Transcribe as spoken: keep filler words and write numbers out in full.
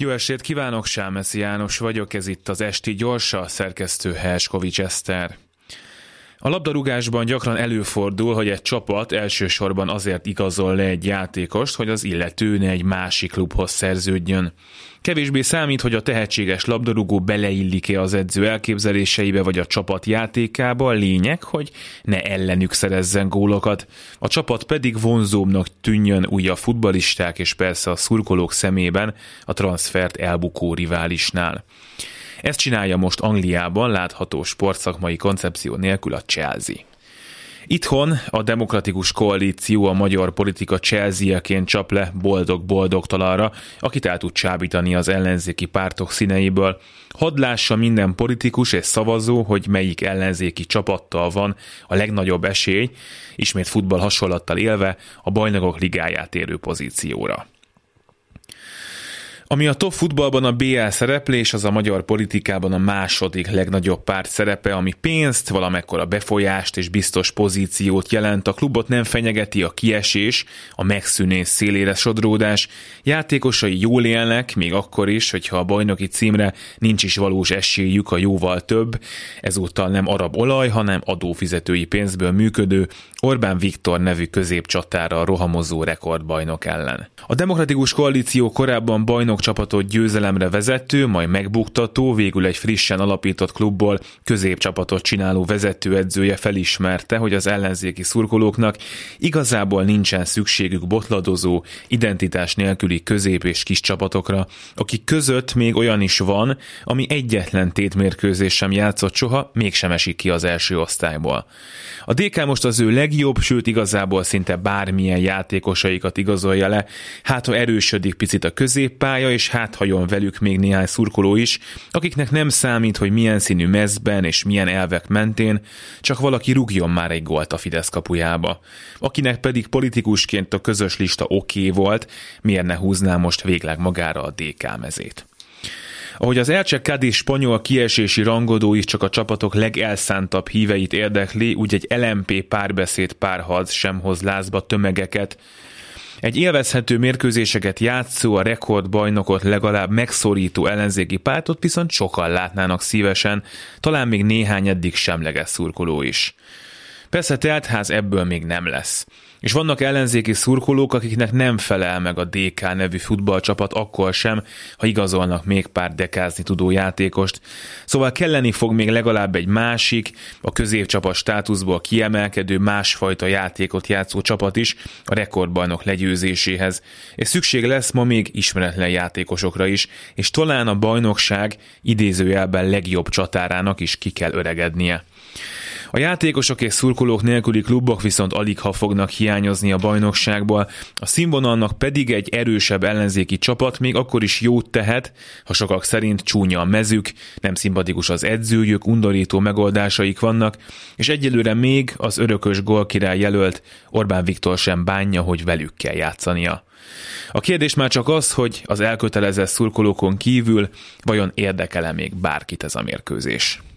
Jó estét kívánok, Selmeci János vagyok, ez itt az Esti Gyorsa, szerkesztő Herskovics Eszter. A labdarúgásban gyakran előfordul, hogy egy csapat elsősorban azért igazol le egy játékost, hogy az illető ne egy másik klubhoz szerződjön. Kevésbé számít, hogy a tehetséges labdarúgó beleillik-e az edző elképzeléseibe vagy a csapat játékába, lényeg, hogy ne ellenük szerezzen gólokat. A csapat pedig vonzóbbnak tűnjön új a futballisták és persze a szurkolók szemében a transfert elbukó riválisnál. Ezt csinálja most Angliában látható sportszakmai koncepció nélkül a Chelsea. Itthon a Demokratikus Koalíció a magyar politika Chelsea-jeként csap le boldog-boldogtalanra, akit el tud csábítani az ellenzéki pártok színeiből. Hadd lássa minden politikus és szavazó, hogy melyik ellenzéki csapattal van a legnagyobb esély, ismét futball hasonlattal élve a Bajnokok Ligáját érő pozícióra. Ami a top futballban a bé el szereplés, az a magyar politikában a második legnagyobb párt szerepe, ami pénzt, valamekkora befolyást és biztos pozíciót jelent. A klubot nem fenyegeti a kiesés, a megszűnés szélére sodródás. Játékosai jól élnek, még akkor is, hogyha a bajnoki címre nincs is valós esélyük a jóval több. Ezúttal nem arab olaj, hanem adófizetői pénzből működő Orbán Viktor nevű középcsatára a rohamozó rekordbajnok ellen. A Demokratikus Koalíció korábban bajnok csapatot győzelemre vezető, majd megbuktató, végül egy frissen alapított klubból középcsapatot csináló vezetőedzője felismerte, hogy az ellenzéki szurkolóknak igazából nincsen szükségük botladozó, identitás nélküli közép- és kis csapatokra, akik között még olyan is van, ami egyetlen tétmérkőzés sem játszott soha, mégsem esik ki az első osztályból. A dé ká most az ő legjobb, sőt igazából szinte bármilyen játékosaikat igazolja le, hát ha erősödik picit a középpálya, és háthajon velük még néhány szurkoló is, akiknek nem számít, hogy milyen színű mezben és milyen elvek mentén, csak valaki rúgjon már egy gólt a Fidesz kapujába. Akinek pedig politikusként a közös lista oké volt, miért ne húzná most végleg magára a dé ká mezét. Ahogy az Elche Cádiz spanyol kiesési rangodó is csak a csapatok legelszántabb híveit érdekli, úgy egy el em pé párbeszéd párharc sem hoz lázba tömegeket. Egy élvezhető mérkőzéseket játszó, a rekordbajnokot legalább megszorító ellenzéki pártot viszont sokan látnának szívesen, talán még néhány eddig semleges szurkoló is. Persze teltház ebből még nem lesz. És vannak ellenzéki szurkolók, akiknek nem felel meg a dé ká nevű futballcsapat akkor sem, ha igazolnak még pár dekázni tudó játékost. Szóval kelleni fog még legalább egy másik, a középcsapat státuszból kiemelkedő másfajta játékot játszó csapat is a rekordbajnok legyőzéséhez. És szükség lesz ma még ismeretlen játékosokra is, és talán a bajnokság idézőjelben legjobb csatárának is ki kell öregednie. A játékosok és szurkolók nélküli klubok viszont aligha fognak hiányozni a bajnokságból, a színvonalnak pedig egy erősebb ellenzéki csapat még akkor is jót tehet, ha sokak szerint csúnya a mezük, nem szimpatikus az edzőjük, undorító megoldásaik vannak, és egyelőre még az örökös gólkirály jelölt Orbán Viktor sem bánja, hogy velük kell játszania. A kérdés már csak az, hogy az elkötelezett szurkolókon kívül vajon érdekel-e még bárkit ez a mérkőzés.